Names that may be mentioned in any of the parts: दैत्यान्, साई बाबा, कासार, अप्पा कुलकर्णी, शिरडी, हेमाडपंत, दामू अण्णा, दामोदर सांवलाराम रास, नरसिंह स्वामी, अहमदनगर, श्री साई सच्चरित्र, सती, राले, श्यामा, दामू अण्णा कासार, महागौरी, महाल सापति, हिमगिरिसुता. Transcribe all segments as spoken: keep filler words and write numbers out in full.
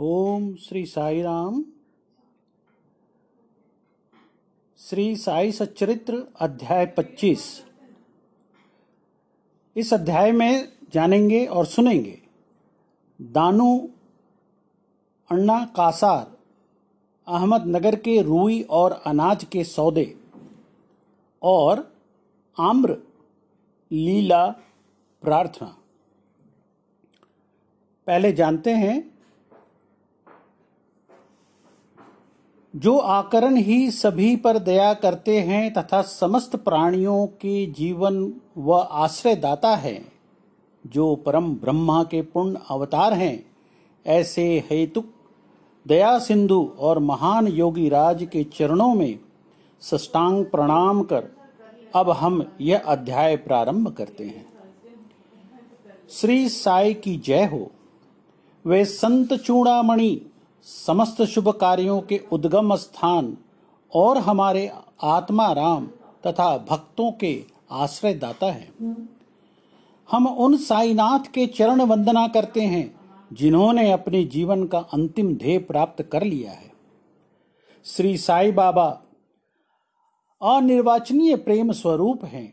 ओम श्री साई राम। श्री साई सच्चरित्र अध्याय पच्चीस। इस अध्याय में जानेंगे और सुनेंगे दामू अण्णा कासार अहमदनगर के रूई और अनाज के सौदे और आम्र लीला प्रार्थना। पहले जानते हैं जो आकरण ही सभी पर दया करते हैं तथा समस्त प्राणियों के जीवन व आश्रयदाता है, जो परम ब्रह्मा के पूर्ण अवतार हैं, ऐसे हेतु दया सिंधु और महान योगी राज के चरणों में साष्टांग प्रणाम कर अब हम यह अध्याय प्रारंभ करते हैं। श्री साई की जय हो। वे संत चूड़ामणि समस्त शुभ कार्यों के उद्गम स्थान और हमारे आत्मा राम तथा भक्तों के आश्रयदाता हैं। हम उन साईनाथ के चरण वंदना करते हैं जिन्होंने अपने जीवन का अंतिम ध्येय प्राप्त कर लिया है। श्री साई बाबा अनिर्वचनीय प्रेम स्वरूप हैं।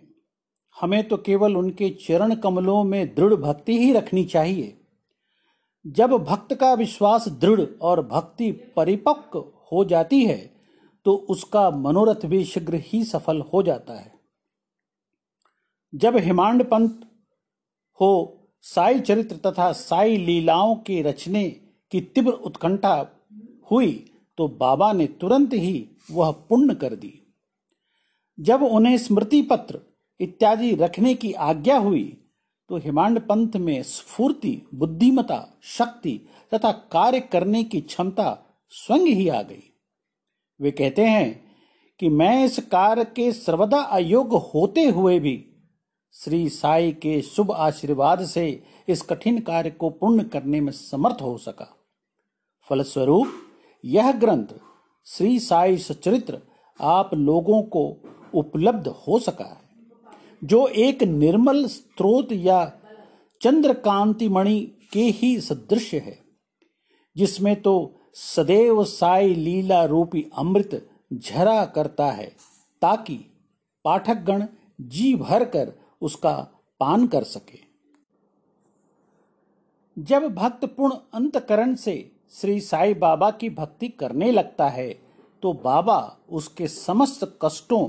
हमें तो केवल उनके चरण कमलों में दृढ़ भक्ति ही रखनी चाहिए। जब भक्त का विश्वास दृढ़ और भक्ति परिपक्व हो जाती है तो उसका मनोरथ भी शीघ्र ही सफल हो जाता है। जब हेमाडपंत हो साई चरित्र तथा साई लीलाओं के रचने की तीव्र उत्कंठा हुई तो बाबा ने तुरंत ही वह पूर्ण कर दी। जब उन्हें स्मृति पत्र इत्यादि रखने की आज्ञा हुई तो हेमाडपंत में स्फूर्ति, बुद्धिमता, शक्ति तथा कार्य करने की क्षमता स्वयं ही आ गई। वे कहते हैं कि मैं इस कार्य के सर्वदा अयोग्य होते हुए भी श्री साई के शुभ आशीर्वाद से इस कठिन कार्य को पूर्ण करने में समर्थ हो सका। फलस्वरूप यह ग्रंथ श्री साई सच्चरित्र आप लोगों को उपलब्ध हो सका है, जो एक निर्मल स्रोत या चंद्रकांति मणि के ही सदृश है, जिसमें तो सदैव साई लीला रूपी अमृत झरा करता है ताकि पाठक गण जी भर कर उसका पान कर सके। जब भक्त पूर्ण अंतकरण से श्री साई बाबा की भक्ति करने लगता है तो बाबा उसके समस्त कष्टों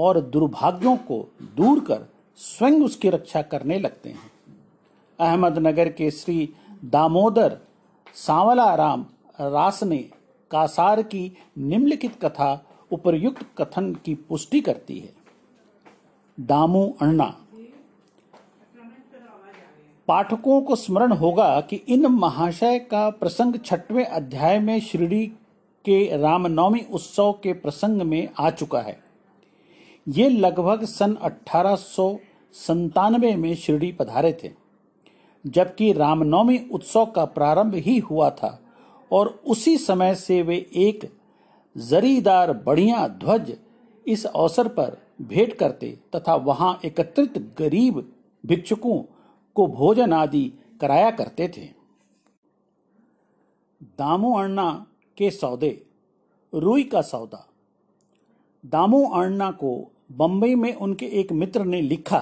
और दुर्भाग्यों को दूर कर स्वयं उसकी रक्षा करने लगते हैं। अहमदनगर के श्री दामोदर सांवलाराम रास ने कासार की निम्नलिखित कथा उपर्युक्त कथन की पुष्टि करती है। दामू अण्णा। पाठकों को स्मरण होगा कि इन महाशय का प्रसंग छठवें अध्याय में शिरडी के रामनवमी उत्सव के प्रसंग में आ चुका है। ये लगभग सन अठारह सौ संतानवे में शिरडी पधारे थे, जबकि रामनवमी उत्सव का प्रारंभ ही हुआ था और उसी समय से वे एक जरीदार बढ़िया ध्वज इस अवसर पर भेंट करते तथा वहां एकत्रित गरीब भिक्षुकों को भोजन आदि कराया करते थे। दामू अण्णा के सौदे। रूई का सौदा। दामू अण्णा को बम्बई में उनके एक मित्र ने लिखा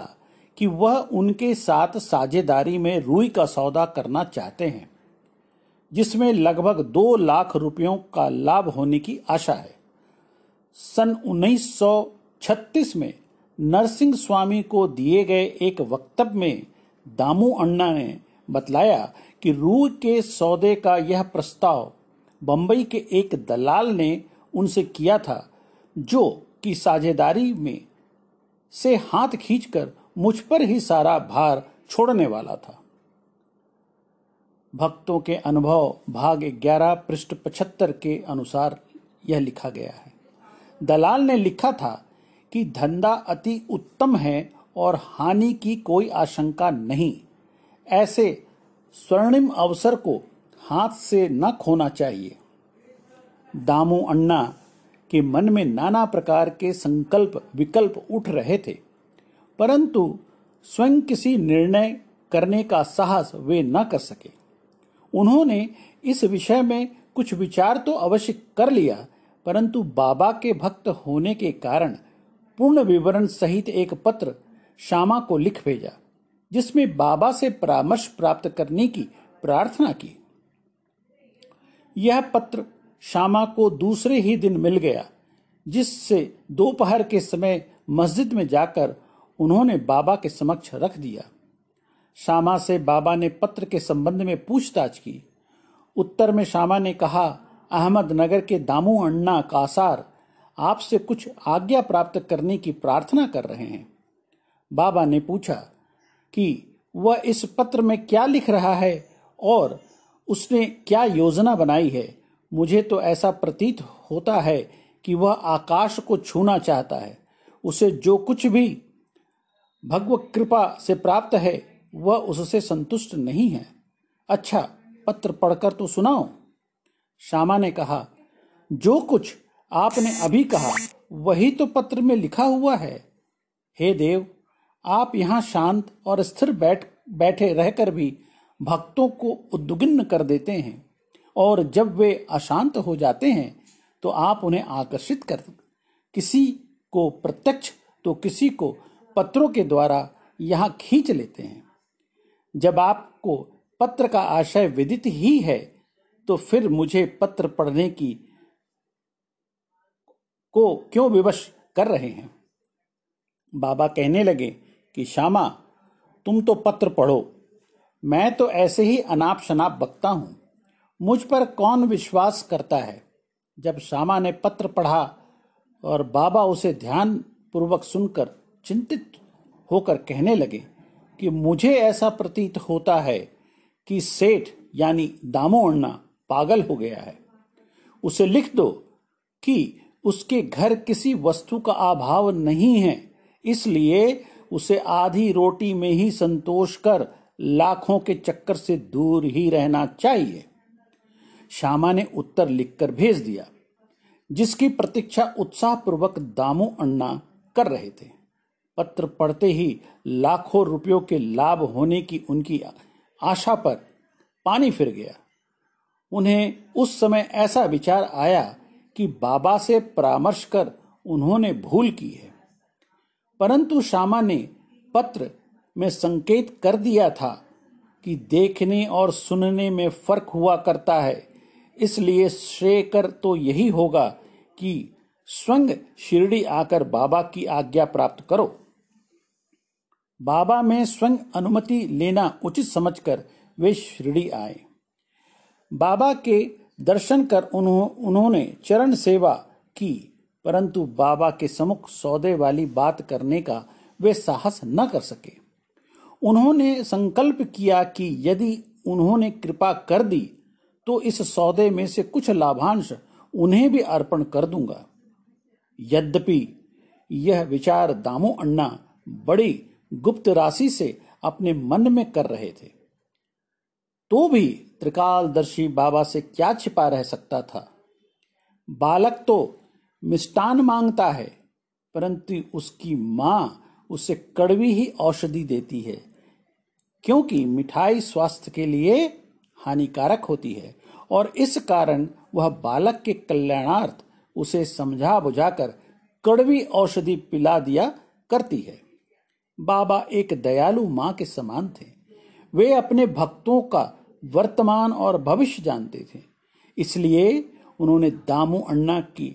कि वह उनके साथ साझेदारी में रूई का सौदा करना चाहते हैं, जिसमें लगभग दो लाख रुपयों का लाभ होने की आशा है। सन उन्नीस सौ छत्तीस में नरसिंह स्वामी को दिए गए एक वक्तव्य में दामू अण्णा ने बतलाया कि रूई के सौदे का यह प्रस्ताव बम्बई के एक दलाल ने उनसे किया था, जो कि साझेदारी में से हाथ खींचकर मुझ पर ही सारा भार छोड़ने वाला था। भक्तों के अनुभव भाग ग्यारह पृष्ठ पचहत्तर के अनुसार यह लिखा गया है। दलाल ने लिखा था कि धंधा अति उत्तम है और हानि की कोई आशंका नहीं। ऐसे स्वर्णिम अवसर को हाथ से न खोना चाहिए। दामू अण्णा के मन में नाना प्रकार के संकल्प विकल्प उठ रहे थे, परंतु स्वयं किसी निर्णय करने का साहस वे न कर सके। उन्होंने इस विषय में कुछ विचार तो अवश्य कर लिया, परंतु बाबा के भक्त होने के कारण पूर्ण विवरण सहित एक पत्र श्यामा को लिख भेजा, जिसमें बाबा से परामर्श प्राप्त करने की प्रार्थना की। यह पत्र श्यामा को दूसरे ही दिन मिल गया, जिससे दोपहर के समय मस्जिद में जाकर उन्होंने बाबा के समक्ष रख दिया। श्यामा से बाबा ने पत्र के संबंध में पूछताछ की। उत्तर में श्यामा ने कहा, अहमदनगर के दामू अण्णा कासार आपसे कुछ आज्ञा प्राप्त करने की प्रार्थना कर रहे हैं। बाबा ने पूछा कि वह इस पत्र में क्या लिख रहा है और उसने क्या योजना बनाई है। मुझे तो ऐसा प्रतीत होता है कि वह आकाश को छूना चाहता है। उसे जो कुछ भी भगवत कृपा से प्राप्त है वह उससे संतुष्ट नहीं है। अच्छा, पत्र पढ़कर तो सुनाओ। श्यामा ने कहा, जो कुछ आपने अभी कहा वही तो पत्र में लिखा हुआ है। हे देव, आप यहाँ शांत और स्थिर बैठ बैठे रहकर भी भक्तों को उद्विग्न कर देते हैं, और जब वे अशांत हो जाते हैं तो आप उन्हें आकर्षित कर, किसी को प्रत्यक्ष तो किसी को पत्रों के द्वारा यहाँ खींच लेते हैं। जब आपको पत्र का आशय विदित ही है तो फिर मुझे पत्र पढ़ने की को क्यों विवश कर रहे हैं। बाबा कहने लगे कि श्यामा, तुम तो पत्र पढ़ो, मैं तो ऐसे ही अनाप शनाप बकता हूँ, मुझ पर कौन विश्वास करता है। जब श्यामा ने पत्र पढ़ा और बाबा उसे ध्यान पूर्वक सुनकर चिंतित होकर कहने लगे कि मुझे ऐसा प्रतीत होता है कि सेठ यानी दामू अण्णा पागल हो गया है। उसे लिख दो कि उसके घर किसी वस्तु का अभाव नहीं है, इसलिए उसे आधी रोटी में ही संतोष कर लाखों के चक्कर से दूर ही रहना चाहिए। श्यामा ने उत्तर लिखकर भेज दिया, जिसकी प्रतीक्षा उत्साहपूर्वक दामू अण्णा कर रहे थे। पत्र पढ़ते ही लाखों रुपयों के लाभ होने की उनकी आशा पर पानी फिर गया। उन्हें उस समय ऐसा विचार आया कि बाबा से परामर्श कर उन्होंने भूल की है, परंतु श्यामा ने पत्र में संकेत कर दिया था कि देखने और सुनने में फर्क हुआ करता है, इसलिए श्रेय कर तो यही होगा कि स्वयं शिरडी आकर बाबा की आज्ञा प्राप्त करो। बाबा में स्वयं अनुमति लेना उचित समझकर वे शिरडी आए। बाबा के दर्शन कर उन्हों, उन्होंने चरण सेवा की, परंतु बाबा के सम्मुख सौदे वाली बात करने का वे साहस न कर सके। उन्होंने संकल्प किया कि यदि उन्होंने कृपा कर दी तो इस सौदे में से कुछ लाभांश उन्हें भी अर्पण कर दूंगा। यद्यपि यह विचार दामू अण्णा बड़ी गुप्त राशि से अपने मन में कर रहे थे, तो भी त्रिकालदर्शी बाबा से क्या छिपा रह सकता था। बालक तो मिष्टान मांगता है, परंतु उसकी माँ उसे कड़वी ही औषधि देती है, क्योंकि मिठाई स्वास्थ्य के लिए हानिकारक होती है, और इस कारण वह बालक के कल्याणार्थ उसे समझा बुझाकर कड़वी औषधि पिला दिया करती है। बाबा एक दयालु माँ के समान थे। वे अपने भक्तों का वर्तमान और भविष्य जानते थे, इसलिए उन्होंने दामू अण्णा की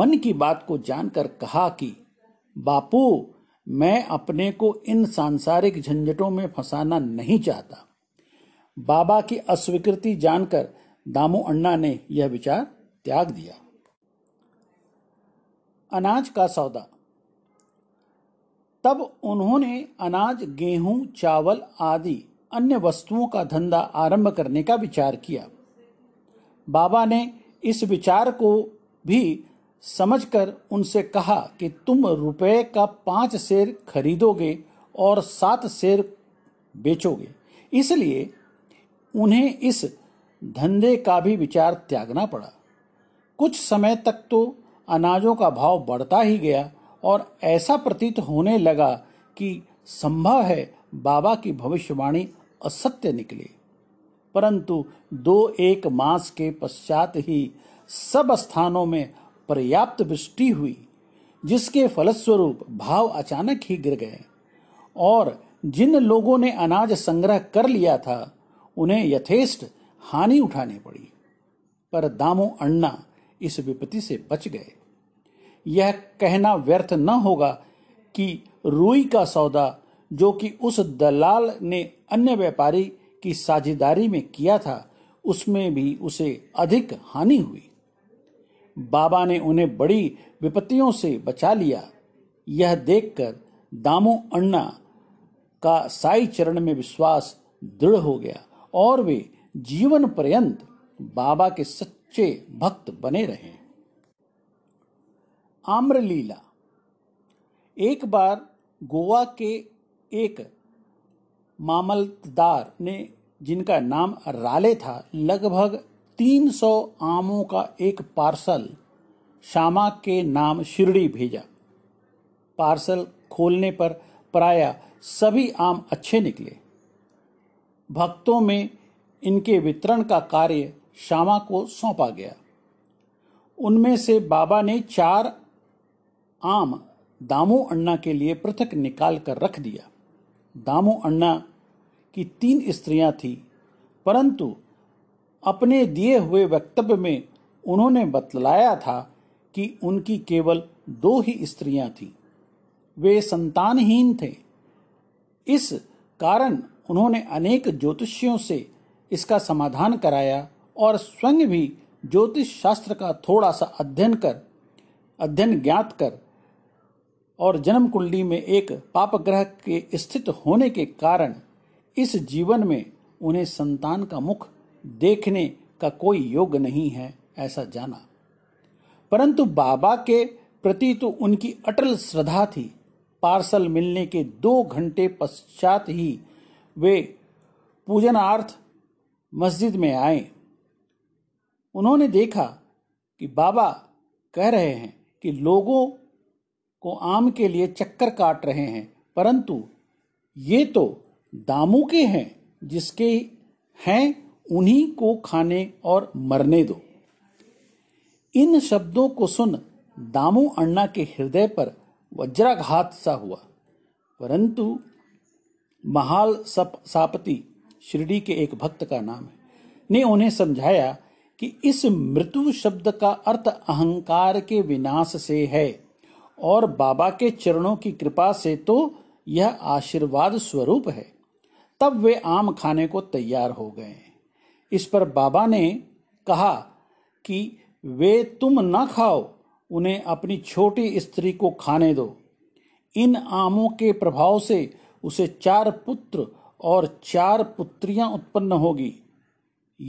मन की बात को जानकर कहा कि बापू, मैं अपने को इन सांसारिक झंझटों में फंसाना नहीं चाहता। बाबा की अस्वीकृति जानकर दामू अण्णा ने यह विचार त्याग दिया। अनाज का सौदा। तब उन्होंने अनाज, गेहूं, चावल आदि अन्य वस्तुओं का धंधा आरंभ करने का विचार किया। बाबा ने इस विचार को भी समझकर उनसे कहा कि तुम रुपए का पांच सेर खरीदोगे और सात सेर बेचोगे, इसलिए उन्हें इस धंधे का भी विचार त्यागना पड़ा। कुछ समय तक तो अनाजों का भाव बढ़ता ही गया, और ऐसा प्रतीत होने लगा कि संभव है बाबा की भविष्यवाणी असत्य निकली। परंतु दो एक मास के पश्चात ही सब स्थानों में पर्याप्त वृष्टि हुई, जिसके फलस्वरूप भाव अचानक ही गिर गए और जिन लोगों ने अनाज संग्रह कर लिया था उन्हें यथेष्ट हानि उठानी पड़ी। पर दामू अण्णा इस विपत्ति से बच गए। यह कहना व्यर्थ न होगा कि रूई का सौदा जो कि उस दलाल ने अन्य व्यापारी की साझेदारी में किया था, उसमें भी उसे अधिक हानि हुई। बाबा ने उन्हें बड़ी विपत्तियों से बचा लिया। यह देखकर दामू अण्णा का साई चरण में विश्वास दृढ़ हो गया और वे जीवन पर्यंत बाबा के सच्चे भक्त बने रहे। आम्रलीला। एक बार गोवा के एक मामलतदार ने, जिनका नाम राले था, लगभग तीन सौ आमों का एक पार्सल श्यामा के नाम शिरडी भेजा। पार्सल खोलने पर प्रायः सभी आम अच्छे निकले। भक्तों में इनके वितरण का कार्य श्यामा को सौंपा गया। उनमें से बाबा ने चार आम दामू अण्णा के लिए पृथक निकाल कर रख दिया। दामू अण्णा की तीन स्त्रियां थीं, परंतु अपने दिए हुए वक्तव्य में उन्होंने बतलाया था कि उनकी केवल दो ही स्त्रियां थीं। वे संतानहीन थे। इस कारण उन्होंने अनेक ज्योतिषियों से इसका समाधान कराया और स्वयं भी ज्योतिष शास्त्र का थोड़ा सा अध्ययन कर अध्ययन ज्ञात कर और जन्म कुंडली में एक पापग्रह के स्थित होने के कारण इस जीवन में उन्हें संतान का मुख देखने का कोई योग नहीं है, ऐसा जाना। परंतु बाबा के प्रति तो उनकी अटल श्रद्धा थी। पार्सल मिलने के दो घंटे पश्चात ही वे पूजनार्थ मस्जिद में आए। उन्होंने देखा कि बाबा कह रहे हैं कि लोगों को आम के लिए चक्कर काट रहे हैं, परंतु ये तो दामू के हैं, जिसके हैं उन्हीं को खाने और मरने दो। इन शब्दों को सुन दामू अण्णा के हृदय पर वज्राघात सा हुआ, परंतु महाल सापति शिरडी के एक भक्त का नाम है ने उन्हें समझाया कि इस मृत्यु शब्द का अर्थ अहंकार के विनाश से है और बाबा के चरणों की कृपा से तो यह आशीर्वाद स्वरूप है। तब वे आम खाने को तैयार हो गए। इस पर बाबा ने कहा कि वे तुम ना खाओ, उन्हें अपनी छोटी स्त्री को खाने दो। इन आमों के प्रभाव से उसे चार पुत्र और चार पुत्रियां उत्पन्न होगी।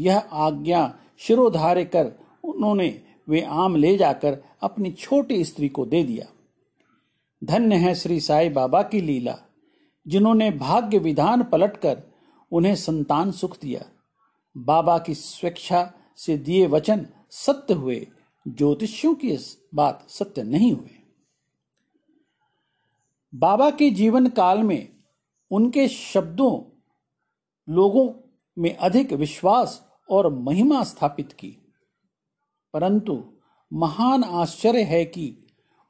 यह आज्ञा शिरोधार्य कर उन्होंने वे आम ले जाकर अपनी छोटी स्त्री को दे दिया। धन्य है श्री साई बाबा की लीला, जिन्होंने भाग्य विधान पलटकर उन्हें संतान सुख दिया। बाबा की स्वेच्छा से दिए वचन सत्य हुए, ज्योतिषियों की बात सत्य नहीं हुए। बाबा के जीवन काल में उनके शब्दों लोगों में अधिक विश्वास और महिमा स्थापित की, परंतु महान आश्चर्य है कि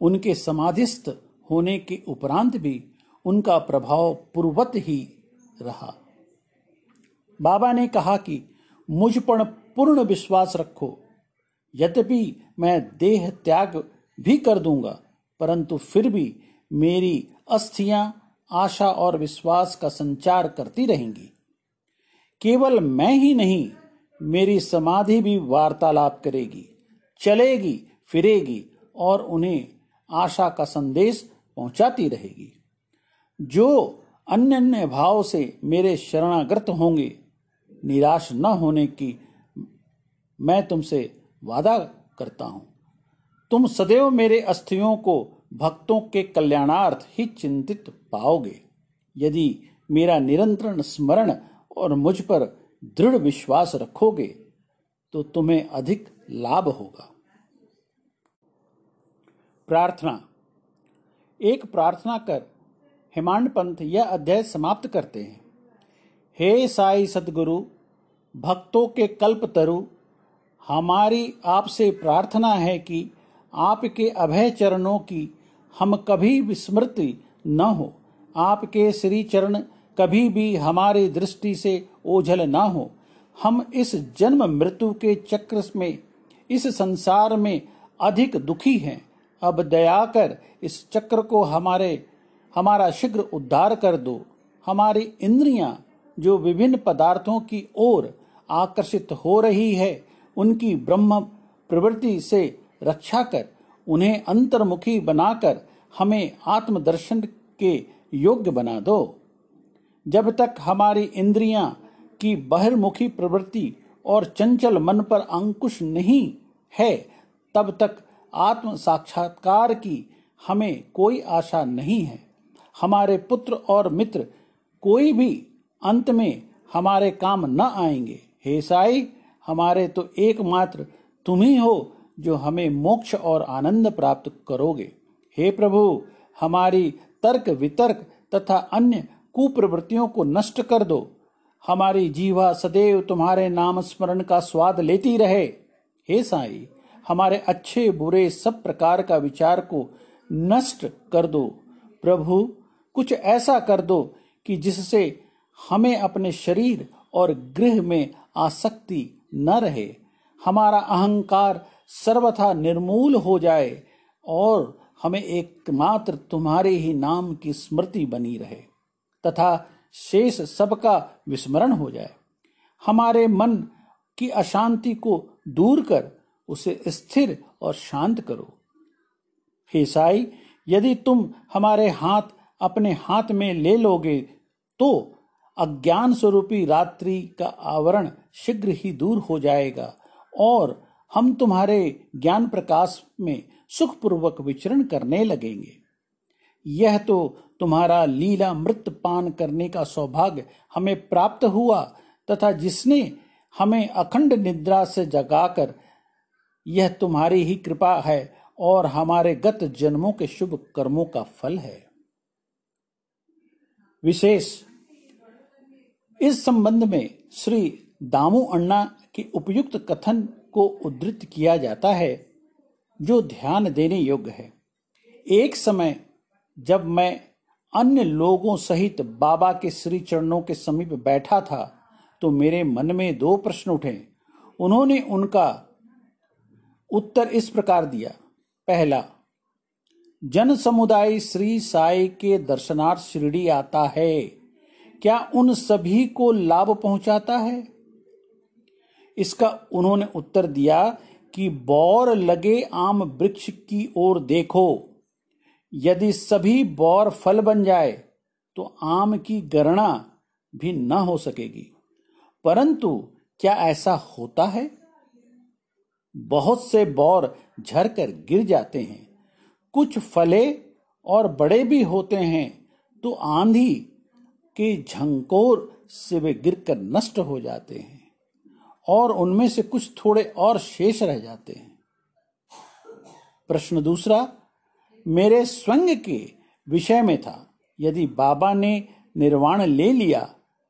उनके समाधिस्थ होने के उपरांत भी उनका प्रभाव पूर्वत ही रहा। बाबा ने कहा कि मुझ पर पूर्ण विश्वास रखो, यद्यपि मैं देह त्याग भी कर दूंगा, परंतु फिर भी मेरी अस्थियां आशा और विश्वास का संचार करती रहेंगी। केवल मैं ही नहीं, मेरी समाधि भी वार्तालाप करेगी, चलेगी फिरेगी और उन्हें आशा का संदेश पहुंचाती रहेगी। जो अन्य अन्य भाव से मेरे शरणागत होंगे, निराश न होने की मैं तुमसे वादा करता हूं। तुम सदैव मेरे अस्थियों को भक्तों के कल्याणार्थ ही चिंतित पाओगे, यदि मेरा निरंतर स्मरण और मुझ पर दृढ़ विश्वास रखोगे तो तुम्हें अधिक लाभ होगा। प्रार्थना। एक प्रार्थना कर हेमाडपंत यह अध्याय समाप्त करते हैं। हे साई सदगुरु, भक्तों के कल्पतरु, हमारी आपसे प्रार्थना है कि आपके अभय चरणों की हम कभी विस्मृति न हो, आपके श्री चरण कभी भी हमारी दृष्टि से ओझल न हो। हम इस जन्म मृत्यु के चक्र में, इस संसार में अधिक दुखी हैं। अब दया कर इस चक्र को हमारे हमारा शीघ्र उद्धार कर दो। हमारी इंद्रियां जो विभिन्न पदार्थों की ओर आकर्षित हो रही है, उनकी ब्रह्म प्रवृत्ति से रक्षा कर उन्हें अंतर्मुखी बनाकर हमें आत्मदर्शन के योग्य बना दो। जब तक हमारी इंद्रियां की बहिर्मुखी प्रवृत्ति और चंचल मन पर अंकुश नहीं है, तब तक आत्म साक्षात्कार की हमें कोई आशा नहीं है। हमारे पुत्र और मित्र कोई भी अंत में हमारे काम न आएंगे। हे साई, हमारे तो एकमात्र तुम ही हो जो हमें मोक्ष और आनंद प्राप्त करोगे। हे प्रभु, हमारी तर्क वितर्क तथा अन्य कुप्रवृत्तियों को नष्ट कर दो। हमारी जीवा सदैव तुम्हारे नाम स्मरण का स्वाद लेती रहे। हे साई, हमारे अच्छे बुरे सब प्रकार का विचार को नष्ट कर दो। प्रभु, कुछ ऐसा कर दो कि जिससे हमें अपने शरीर और गृह में आसक्ति न रहे, हमारा अहंकार सर्वथा निर्मूल हो जाए और हमें एकमात्र तुम्हारे ही नाम की स्मृति बनी रहे तथा शेष सबका विस्मरण हो जाए। हमारे मन की अशांति को दूर कर उसे स्थिर और शांत करो। हे साई, यदि तुम हमारे हाथ अपने हाथ में ले लोगे तो अज्ञान स्वरूपी रात्रि का आवरण शीघ्र ही दूर हो जाएगा और हम तुम्हारे ज्ञान प्रकाश में सुखपूर्वक विचरण करने लगेंगे। यह तो तुम्हारा लीला मृत पान करने का सौभाग्य हमें प्राप्त हुआ तथा जिसने हमें अखंड निद्रा से जगाकर, यह तुम्हारी ही कृपा है और हमारे गत जन्मों के शुभ कर्मों का फल है। विशेष इस संबंध में श्री दामू अण्णा के उपयुक्त कथन को उद्धृत किया जाता है, जो ध्यान देने योग्य है। एक समय जब मैं अन्य लोगों सहित बाबा के श्री चरणों के समीप बैठा था तो मेरे मन में दो प्रश्न उठे। उन्होंने उनका उत्तर इस प्रकार दिया। पहला, जन समुदाय श्री साई के दर्शनार्थ शिरडी आता है, क्या उन सभी को लाभ पहुंचाता है? इसका उन्होंने उत्तर दिया कि बौर लगे आम वृक्ष की ओर देखो, यदि सभी बौर फल बन जाए तो आम की गणना भी न हो सकेगी। परंतु क्या ऐसा होता है? बहुत से बौर झरकर गिर जाते हैं, कुछ फले और बड़े भी होते हैं तो आंधी के झंकोर से वे गिरकर नष्ट हो जाते हैं और उनमें से कुछ थोड़े और शेष रह जाते हैं। प्रश्न दूसरा मेरे स्वयं के विषय में था। यदि बाबा ने निर्वाण ले लिया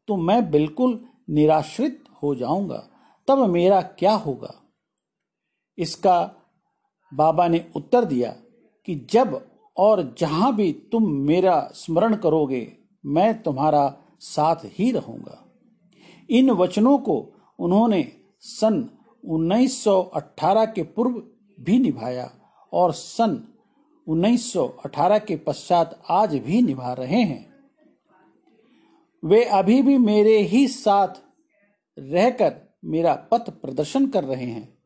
तो मैं बिल्कुल निराश्रित हो जाऊंगा, तब मेरा क्या होगा? इसका बाबा ने उत्तर दिया कि जब और जहां भी तुम मेरा स्मरण करोगे, मैं तुम्हारा साथ ही रहूंगा। इन वचनों को उन्होंने सन उन्नीस सौ अठारह के पूर्व भी निभाया और सन उन्नीस सौ अठारह के पश्चात आज भी निभा रहे हैं। वे अभी भी मेरे ही साथ रहकर मेरा पथ प्रदर्शन कर रहे हैं।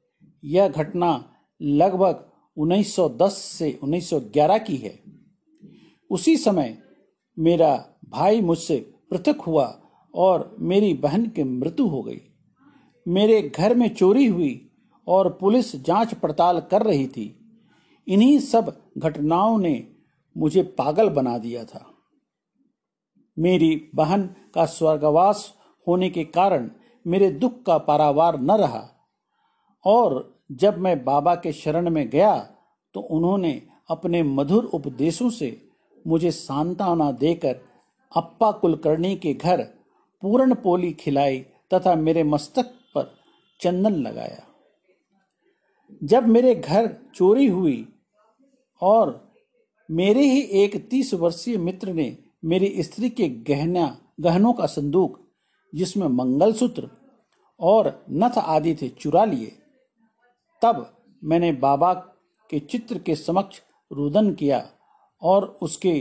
यह घटना लगभग उन्नीस सौ दस से उन्नीस सौ ग्यारह की है। उसी समय मेरा भाई मुझसे पृथक हुआ और मेरी बहन की मृत्यु हो गई। मेरे घर में चोरी हुई और पुलिस जांच पड़ताल कर रही थी। इन्हीं सब घटनाओं ने मुझे पागल बना दिया था। मेरी बहन का स्वर्गवास होने के कारण मेरे दुख का पारावार न रहा और जब मैं बाबा के शरण में गया तो उन्होंने अपने मधुर उपदेशों से मुझे सांत्वना देकर अप्पा कुलकर्णी के घर पूरनपोली खिलाई तथा मेरे मस्तक पर चंदन लगाया। जब मेरे घर चोरी हुई और मेरे ही एक तीस वर्षीय मित्र ने मेरी स्त्री के गहना गहनों का संदूक, जिसमें मंगलसूत्र और नथ आदि थे, चुरा लिए, तब मैंने बाबा के चित्र के समक्ष रुदन किया और उसके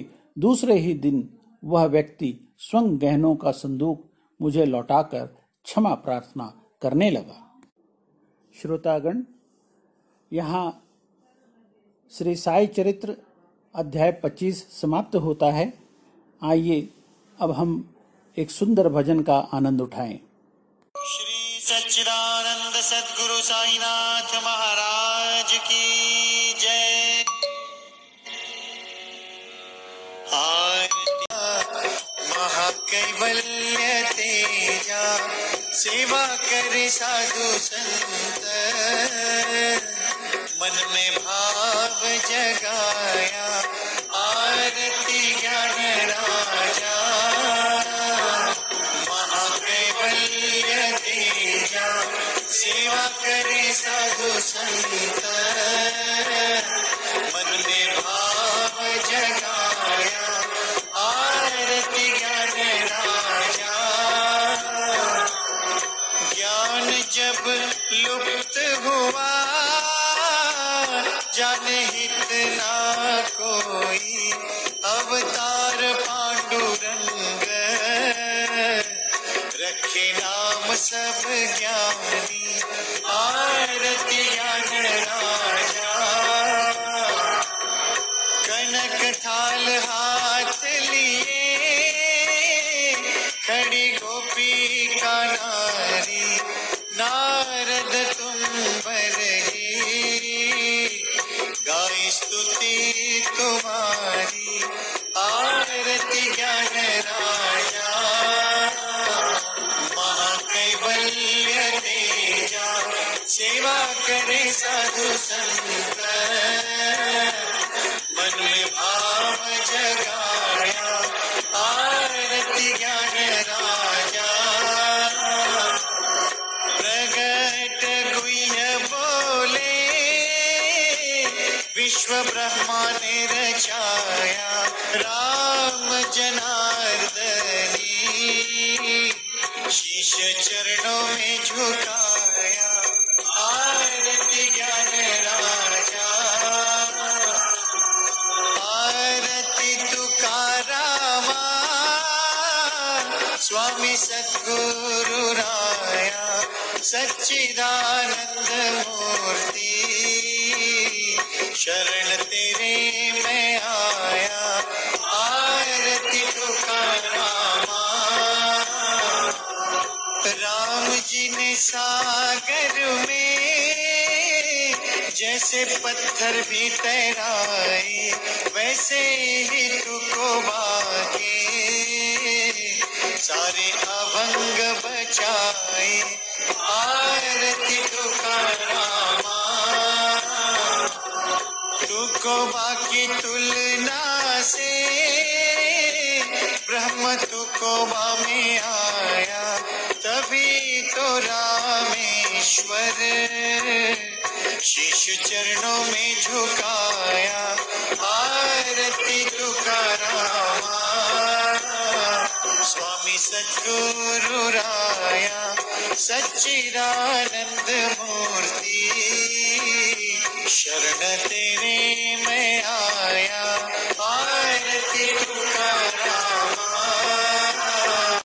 दूसरे ही दिन वह व्यक्ति स्वयं गहनों का संदूक मुझे लौटाकर क्षमा प्रार्थना करने लगा। श्रोतागण, यहाँ श्री साई चरित्र अध्याय पच्चीस समाप्त होता है। आइए अब हम एक सुंदर भजन का आनंद उठाएं। श्री सच्चिदानंद सद्गुरु साईनाथ महाराज की जय। महाकैवल्य तेजा सेवा करे साधु संत, मन में भाव जगाया आरती ज्ञान राजा। महाकैवल्य तेजा सेवा करे साधु संत, मन में भाव जगाया आरती ज्ञान राजा। ज्ञान जब लुप्त हुआ जाने इतना कोई, अवतार पांडुरंग रखे नाम सब ज्ञानी आरती ज्ञान राजा। कनक थाल हाथ लिए खड़ी गोपी का नारी, नारद तुम बरही गाई स्तुति तुम्हारी आरती ज्ञान राजा। महाकैवल्य तेजा सेवा करे साधु संत, मन में भाव जगाया आरती ज्ञान राजा। प्रगट गुह्य बोले विश्व ब्रह्मा ने रचाया, राम जनार्दनी शीश चरणों में झुकाया आरती ज्ञान राजा। आरती तुकारामा स्वामी सद्गुरु राया, सच्चिदानंद मूर्ति शरण तेरे में आया आरती तुकारामा। राम जी ने सागर में जैसे पत्थर भी तैराए, वैसे ही तुको बाके सारे अभंग बचाए आरती तुकारामा। तुको बाकी तुलना से ब्रह्म तुको बा में आया, तभी तो रामेश्वर शिशु चरणों में झुकाया आरती तुकारामा। स्वामी सद्गुरु राया सच्चिदानंद मूर्ति